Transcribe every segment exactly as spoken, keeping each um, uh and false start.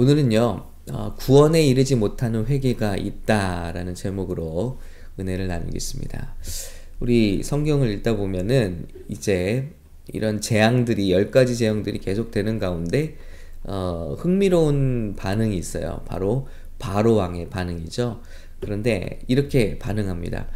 오늘은요, 어, 구원에 이르지 못하는 회개가 있다라는 제목으로 은혜를 나누겠습니다. 우리 성경을 읽다 보면은 이제 이런 재앙들이, 열 가지 재앙들이 계속되는 가운데 어, 흥미로운 반응이 있어요. 바로 바로왕의 반응이죠. 그런데 이렇게 반응합니다.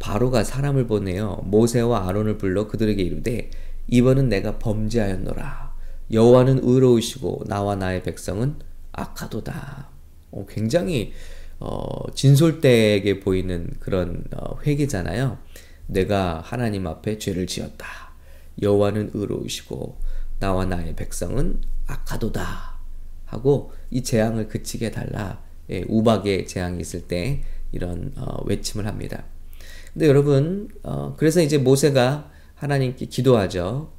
바로가 사람을 보내어 모세와 아론을 불러 그들에게 이르되 이번은 내가 범죄하였노라. 여호와는 의로우시고 나와 나의 백성은 악하도다. 어, 굉장히 어, 진솔되게 보이는 그런 어, 회개잖아요. 내가 하나님 앞에 죄를 지었다. 여호와는 의로우시고 나와 나의 백성은 악하도다 하고 이 재앙을 그치게 달라. 예, 우박의 재앙이 있을 때 이런 어, 외침을 합니다. 근데 여러분, 어, 그래서 이제 모세가 하나님께 기도하죠.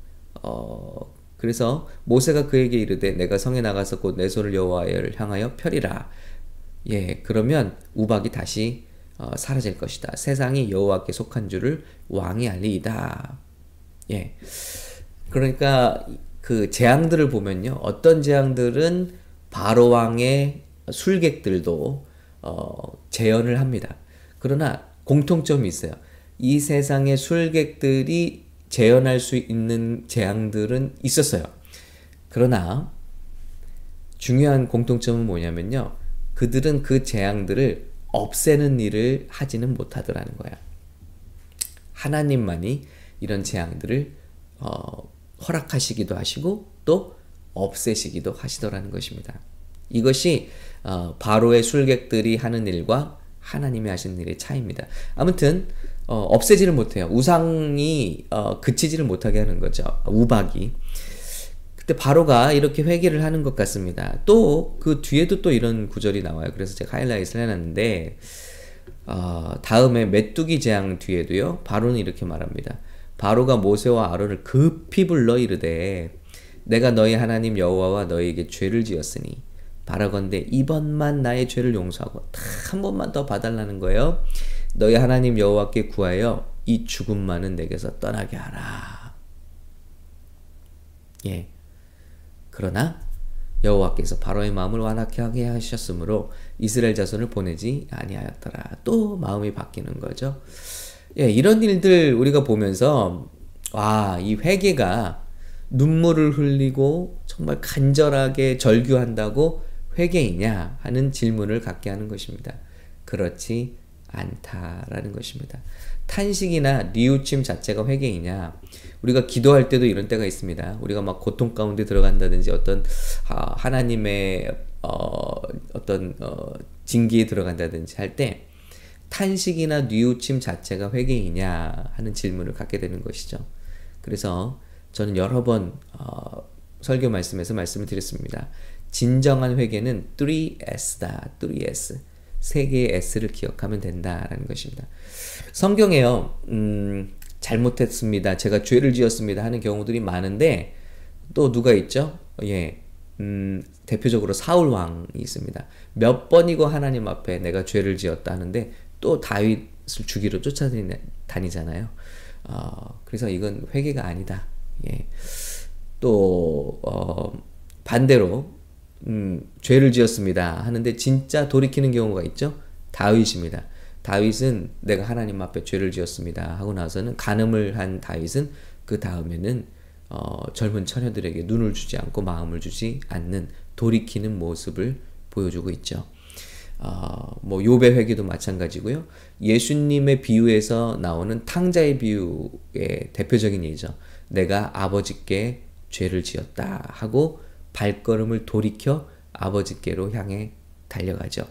어, 그래서 모세가 그에게 이르되 내가 성에 나가서 곧 내 손을 여호와를 향하여 펴리라. 예, 그러면 우박이 다시 어, 사라질 것이다. 세상이 여호와께 속한 줄을 왕이 알리이다. 예, 그러니까 그 재앙들을 보면요, 어떤 재앙들은 바로왕의 술객들도 어, 재현을 합니다. 그러나 공통점이 있어요. 이 세상의 술객들이 재현할 수 있는 재앙들은 있었어요. 그러나 중요한 공통점은 뭐냐면요, 그들은 그 재앙들을 없애는 일을 하지는 못하더라는 거야. 하나님만이 이런 재앙들을 어, 허락하시기도 하시고 또 없애시기도 하시더라는 것입니다. 이것이 어, 바로의 술객들이 하는 일과 하나님이 하시는 일의 차이입니다. 아무튼 어, 없애지를 못해요. 우상이 어, 그치지를 못하게 하는 거죠. 우박이. 그때 바로가 이렇게 회개를 하는 것 같습니다. 또 그 뒤에도 또 이런 구절이 나와요. 그래서 제가 하이라이트를 해놨는데 어, 다음에 메뚜기 재앙 뒤에도요, 바로는 이렇게 말합니다. 바로가 모세와 아론을 급히 불러 이르되 내가 너희 하나님 여호와와 너희에게 죄를 지었으니 바라건대 이번만 나의 죄를 용서하고 딱 한 번만 더 봐달라는 거예요. 너희 하나님 여호와께 구하여 이 죽음만은 내게서 떠나게 하라. 예. 그러나 여호와께서 바로의 마음을 완악하게 하셨으므로 이스라엘 자손을 보내지 아니하였더라. 또 마음이 바뀌는 거죠. 예, 이런 일들 우리가 보면서 와, 이 회개가 눈물을 흘리고 정말 간절하게 절규한다고 회개이냐 하는 질문을 갖게 하는 것입니다. 그렇지 않다라는 것입니다. 탄식이나 뉘우침 자체가 회개이냐. 우리가 기도할 때도 이런 때가 있습니다. 우리가 막 고통 가운데 들어간다든지 어떤 어, 하나님의 어, 어떤 어, 징계에 들어간다든지 할 때 탄식이나 뉘우침 자체가 회개이냐 하는 질문을 갖게 되는 것이죠. 그래서 저는 여러 번 어, 설교 말씀에서 말씀을 드렸습니다. 진정한 회개는 쓰리 에스다. 쓰리 에스. 세 개의 S를 기억하면 된다라는 것입니다. 성경에요, 음, 잘못했습니다. 제가 죄를 지었습니다. 하는 경우들이 많은데 또 누가 있죠? 예, 음, 대표적으로 사울 왕이 있습니다. 몇 번이고 하나님 앞에 내가 죄를 지었다 하는데 또 다윗을 죽이러 쫓아다니잖아요. 어, 그래서 이건 회개가 아니다. 예. 또 어, 반대로 음, 죄를 지었습니다 하는데 진짜 돌이키는 경우가 있죠. 다윗입니다. 다윗은 내가 하나님 앞에 죄를 지었습니다 하고 나서는 간음을 한 다윗은 그 다음에는 어, 젊은 처녀들에게 눈을 주지 않고 마음을 주지 않는 돌이키는 모습을 보여주고 있죠. 어, 뭐 욥의 회개도 마찬가지고요. 예수님의 비유에서 나오는 탕자의 비유의 대표적인 예죠. 내가 아버지께 죄를 지었다 하고 발걸음을 돌이켜 아버지께로 향해 달려가죠.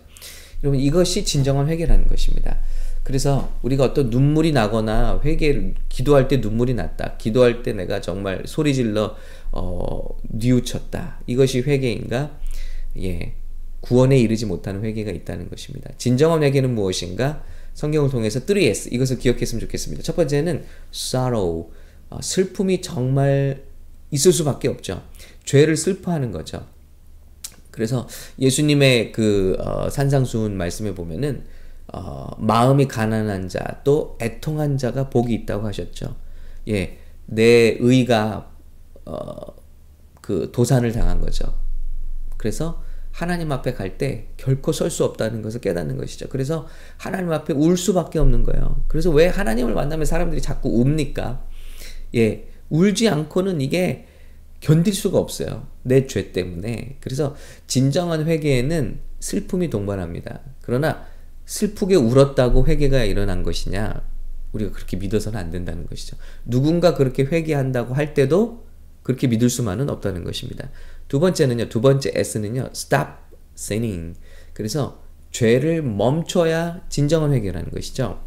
여러분, 이것이 진정한 회개라는 것입니다. 그래서 우리가 어떤 눈물이 나거나 회개를 기도할 때 눈물이 났다, 기도할 때 내가 정말 소리질러 어, 뉘우쳤다, 이것이 회개인가? 예, 구원에 이르지 못하는 회개가 있다는 것입니다. 진정한 회개는 무엇인가? 성경을 통해서 쓰리 에스, 이것을 기억했으면 좋겠습니다. 첫 번째는 sorrow, 어, 슬픔이 정말 있을 수밖에 없죠. 죄를 슬퍼하는 거죠. 그래서 예수님의 그 어, 산상수훈 말씀에 보면은 어, 마음이 가난한 자 또 애통한 자가 복이 있다고 하셨죠. 예, 내 의가 어, 그 도산을 당한 거죠. 그래서 하나님 앞에 갈 때 결코 설 수 없다는 것을 깨닫는 것이죠. 그래서 하나님 앞에 울 수밖에 없는 거예요. 그래서 왜 하나님을 만나면 사람들이 자꾸 웁니까? 예, 울지 않고는 이게 견딜 수가 없어요. 내 죄 때문에. 그래서 진정한 회개에는 슬픔이 동반합니다. 그러나 슬프게 울었다고 회개가 일어난 것이냐? 우리가 그렇게 믿어서는 안 된다는 것이죠. 누군가 그렇게 회개한다고 할 때도 그렇게 믿을 수만은 없다는 것입니다. 두 번째는요. 두 번째 S는요. Stop sinning. 그래서 죄를 멈춰야 진정한 회개라는 것이죠.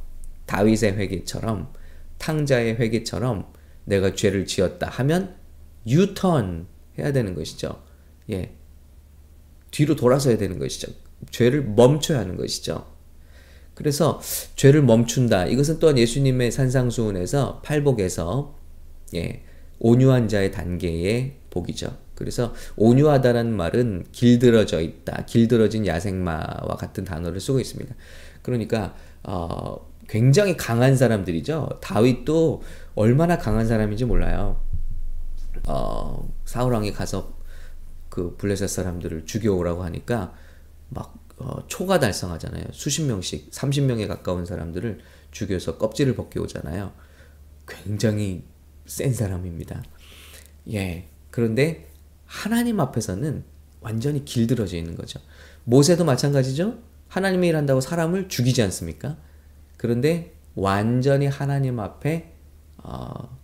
다윗의 회개처럼, 탕자의 회개처럼 내가 죄를 지었다 하면 유턴 해야 되는 것이죠. 예, 뒤로 돌아서야 되는 것이죠. 죄를 멈춰야 하는 것이죠. 그래서 죄를 멈춘다. 이것은 또한 예수님의 산상수훈에서 팔복에서 예, 온유한 자의 단계의 복이죠. 그래서 온유하다라는 말은 길들어져 있다, 길들어진 야생마와 같은 단어를 쓰고 있습니다. 그러니까 어, 굉장히 강한 사람들이죠. 다윗도 얼마나 강한 사람인지 몰라요. 어, 사울왕이 가서 그 블레셋 사람들을 죽여오라고 하니까 막 어, 초가 달성하잖아요. 수십 명씩 삼십 명에 가까운 사람들을 죽여서 껍질을 벗겨오잖아요. 굉장히 센 사람입니다. 예, 그런데 하나님 앞에서는 완전히 길들어져 있는 거죠. 모세도 마찬가지죠. 하나님의 일한다고 사람을 죽이지 않습니까? 그런데 완전히 하나님 앞에 어,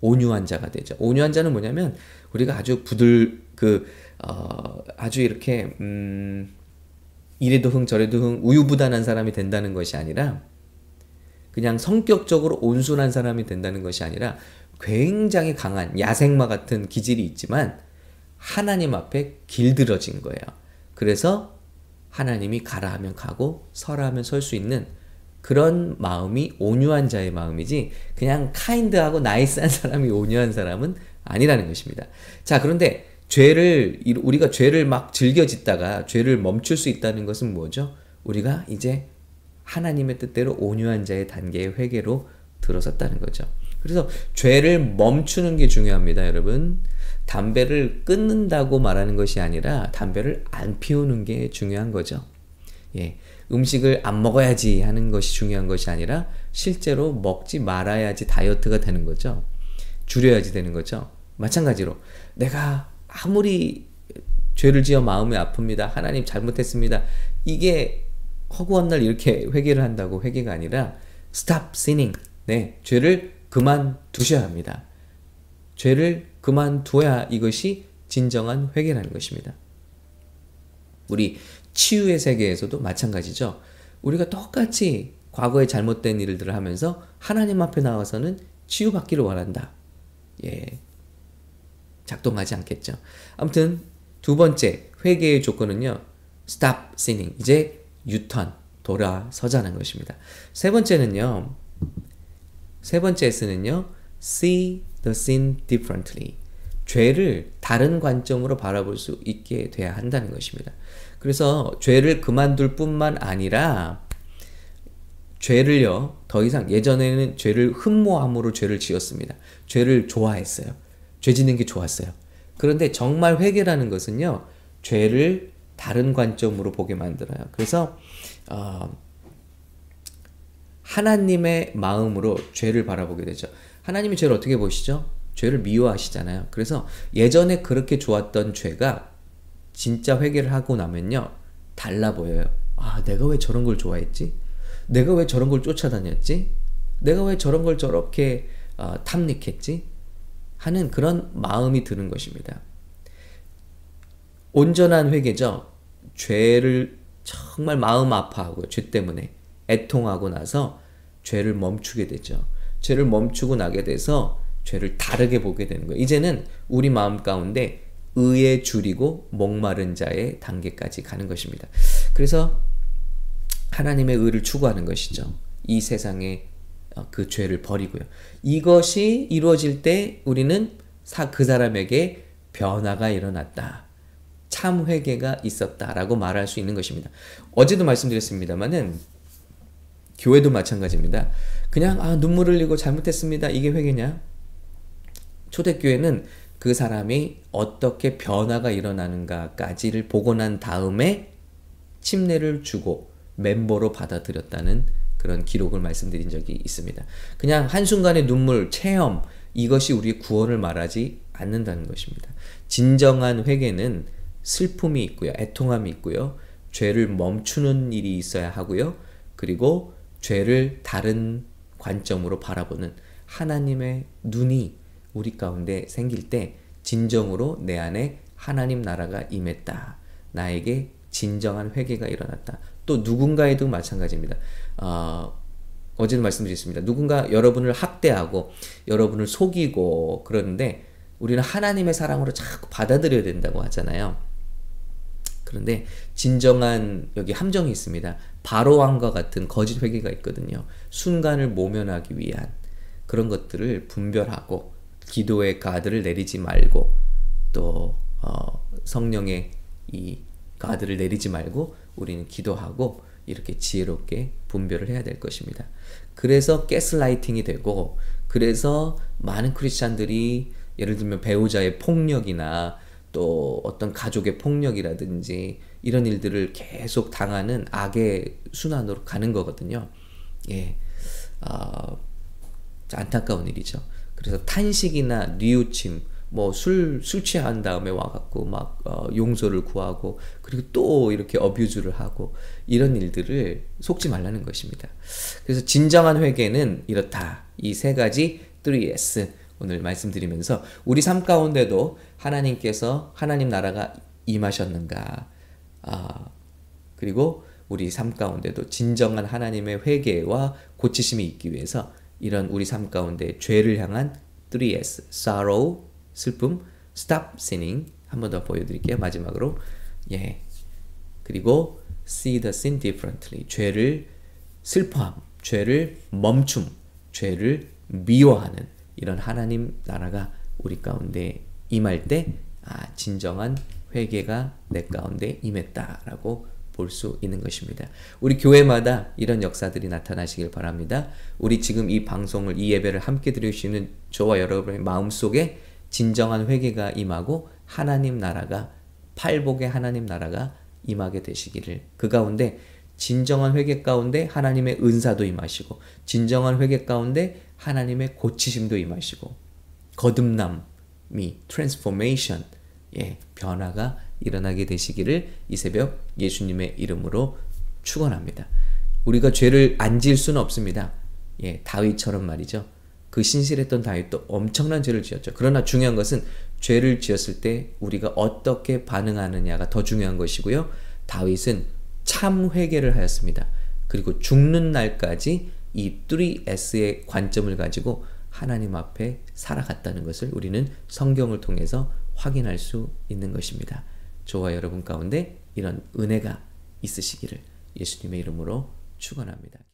온유한 자가 되죠. 온유한 자는 뭐냐면 우리가 아주 부들 그 어, 아주 이렇게 음, 이래도 흥 저래도 흥 우유부단한 사람이 된다는 것이 아니라 그냥 성격적으로 온순한 사람이 된다는 것이 아니라 굉장히 강한 야생마 같은 기질이 있지만 하나님 앞에 길들어진 거예요. 그래서 하나님이 가라 하면 가고 서라 하면 설 수 있는 그런 마음이 온유한 자의 마음이지 그냥 카인드하고 나이스한 사람이 온유한 사람은 아니라는 것입니다. 자, 그런데 죄를 우리가 죄를 막 즐겨 짓다가 죄를 멈출 수 있다는 것은 뭐죠? 우리가 이제 하나님의 뜻대로 온유한 자의 단계의 회개로 들어섰다는 거죠. 그래서 죄를 멈추는 게 중요합니다, 여러분. 담배를 끊는다고 말하는 것이 아니라 담배를 안 피우는 게 중요한 거죠. 예, 음식을 안 먹어야지 하는 것이 중요한 것이 아니라 실제로 먹지 말아야지 다이어트가 되는 거죠. 줄여야지 되는 거죠. 마찬가지로 내가 아무리 죄를 지어 마음이 아픕니다. 하나님 잘못했습니다. 이게 허구한 날 이렇게 회개를 한다고 회개가 아니라 stop sinning. 네, 죄를 그만두셔야 합니다. 죄를 그만둬야 이것이 진정한 회개라는 것입니다. 우리 치유의 세계에서도 마찬가지죠. 우리가 똑같이 과거에 잘못된 일들을 하면서 하나님 앞에 나와서는 치유받기를 원한다. 예, 작동하지 않겠죠. 아무튼 두 번째 회개의 조건은요. Stop sinning. 이제 유턴, 돌아서자는 것입니다. 세 번째는요. 세 번째 S는요. See the sin differently. 죄를 다른 관점으로 바라볼 수 있게 돼야 한다는 것입니다. 그래서 죄를 그만둘 뿐만 아니라 죄를요. 더 이상 예전에는 죄를 흠모함으로 죄를 지었습니다. 죄를 좋아했어요. 죄 짓는 게 좋았어요. 그런데 정말 회개라는 것은요. 죄를 다른 관점으로 보게 만들어요. 그래서 어, 하나님의 마음으로 죄를 바라보게 되죠. 하나님이 죄를 어떻게 보시죠? 죄를 미워하시잖아요. 그래서 예전에 그렇게 좋았던 죄가 진짜 회개를 하고 나면요. 달라 보여요. 아, 내가 왜 저런 걸 좋아했지? 내가 왜 저런 걸 쫓아다녔지? 내가 왜 저런 걸 저렇게 어, 탐닉했지? 하는 그런 마음이 드는 것입니다. 온전한 회개죠. 죄를 정말 마음 아파하고 죄 때문에 애통하고 나서 죄를 멈추게 되죠. 죄를 멈추고 나게 돼서 죄를 다르게 보게 되는 거예요. 이제는 우리 마음 가운데 의에 줄이고 목마른 자의 단계까지 가는 것입니다. 그래서 하나님의 의를 추구하는 것이죠. 이 세상의 그 죄를 버리고요. 이것이 이루어질 때 우리는 사, 그 사람에게 변화가 일어났다. 참 회개가 있었다라고 말할 수 있는 것입니다. 어제도 말씀드렸습니다마는 교회도 마찬가지입니다. 그냥 아, 눈물 흘리고 잘못했습니다. 이게 회개냐? 초대교회는 그 사람이 어떻게 변화가 일어나는가까지를 보고 난 다음에 침례를 주고 멤버로 받아들였다는 그런 기록을 말씀드린 적이 있습니다. 그냥 한순간의 눈물, 체험, 이것이 우리의 구원을 말하지 않는다는 것입니다. 진정한 회개는 슬픔이 있고요, 애통함이 있고요, 죄를 멈추는 일이 있어야 하고요, 그리고 죄를 다른 관점으로 바라보는 하나님의 눈이 우리 가운데 생길 때 진정으로 내 안에 하나님 나라가 임했다, 나에게 진정한 회개가 일어났다. 또 누군가에도 마찬가지입니다. 어, 어제도 말씀드렸습니다. 누군가 여러분을 학대하고 여러분을 속이고 그러는데 우리는 하나님의 사랑으로 자꾸 받아들여야 된다고 하잖아요. 그런데 진정한 여기 함정이 있습니다. 바로왕과 같은 거짓 회개가 있거든요. 순간을 모면하기 위한 그런 것들을 분별하고 기도의 가드를 내리지 말고 또 어, 성령의 이 가드를 내리지 말고 우리는 기도하고 이렇게 지혜롭게 분별을 해야 될 것입니다. 그래서 가스라이팅이 되고, 그래서 많은 크리스찬들이 예를 들면 배우자의 폭력이나 또 어떤 가족의 폭력이라든지 이런 일들을 계속 당하는 악의 순환으로 가는 거거든요. 예, 어, 안타까운 일이죠. 그래서 탄식이나 뉘우침, 뭐 술, 술 취한 다음에 와갖고 막 어, 용서를 구하고 그리고 또 이렇게 어뷰즈를 하고 이런 일들을 속지 말라는 것입니다. 그래서 진정한 회개는 이렇다. 이 세 가지 쓰리 에스 오늘 말씀드리면서 우리 삶 가운데도 하나님께서 하나님 나라가 임하셨는가, 아, 그리고 우리 삶 가운데도 진정한 하나님의 회개와 고치심이 있기 위해서 이런 우리 삶 가운데 죄를 향한 쓰리 에스, sorrow, 슬픔, stop sinning, 한 번 더 보여드릴게요. 마지막으로, 예, 그리고 see the sin differently, 죄를 슬퍼함, 죄를 멈춤, 죄를 미워하는 이런 하나님 나라가 우리 가운데 임할 때, 아, 진정한 회개가 내 가운데 임했다라고 볼 수 있는 것입니다. 우리 교회마다 이런 역사들이 나타나시길 바랍니다. 우리 지금 이 방송을, 이 예배를 함께 드리시는 저와 여러분의 마음속에 진정한 회개가 임하고 하나님 나라가, 팔복의 하나님 나라가 임하게 되시기를, 그 가운데 진정한 회개 가운데 하나님의 은사도 임하시고 진정한 회개 가운데 하나님의 고치심도 임하시고 거듭남이, 트랜스포메이션, 예, 변화가 일어나게 되시기를 이 새벽 예수님의 이름으로 축원합니다. 우리가 죄를 안 지을 수는 없습니다. 예, 다윗처럼 말이죠. 그 신실했던 다윗도 엄청난 죄를 지었죠. 그러나 중요한 것은 죄를 지었을 때 우리가 어떻게 반응하느냐가 더 중요한 것이고요. 다윗은 참 회개를 하였습니다. 그리고 죽는 날까지 이 쓰리 에스의 관점을 가지고 하나님 앞에 살아갔다는 것을 우리는 성경을 통해서 확인할 수 있는 것입니다. 저와 여러분 가운데 이런 은혜가 있으시기를 예수님의 이름으로 축원합니다.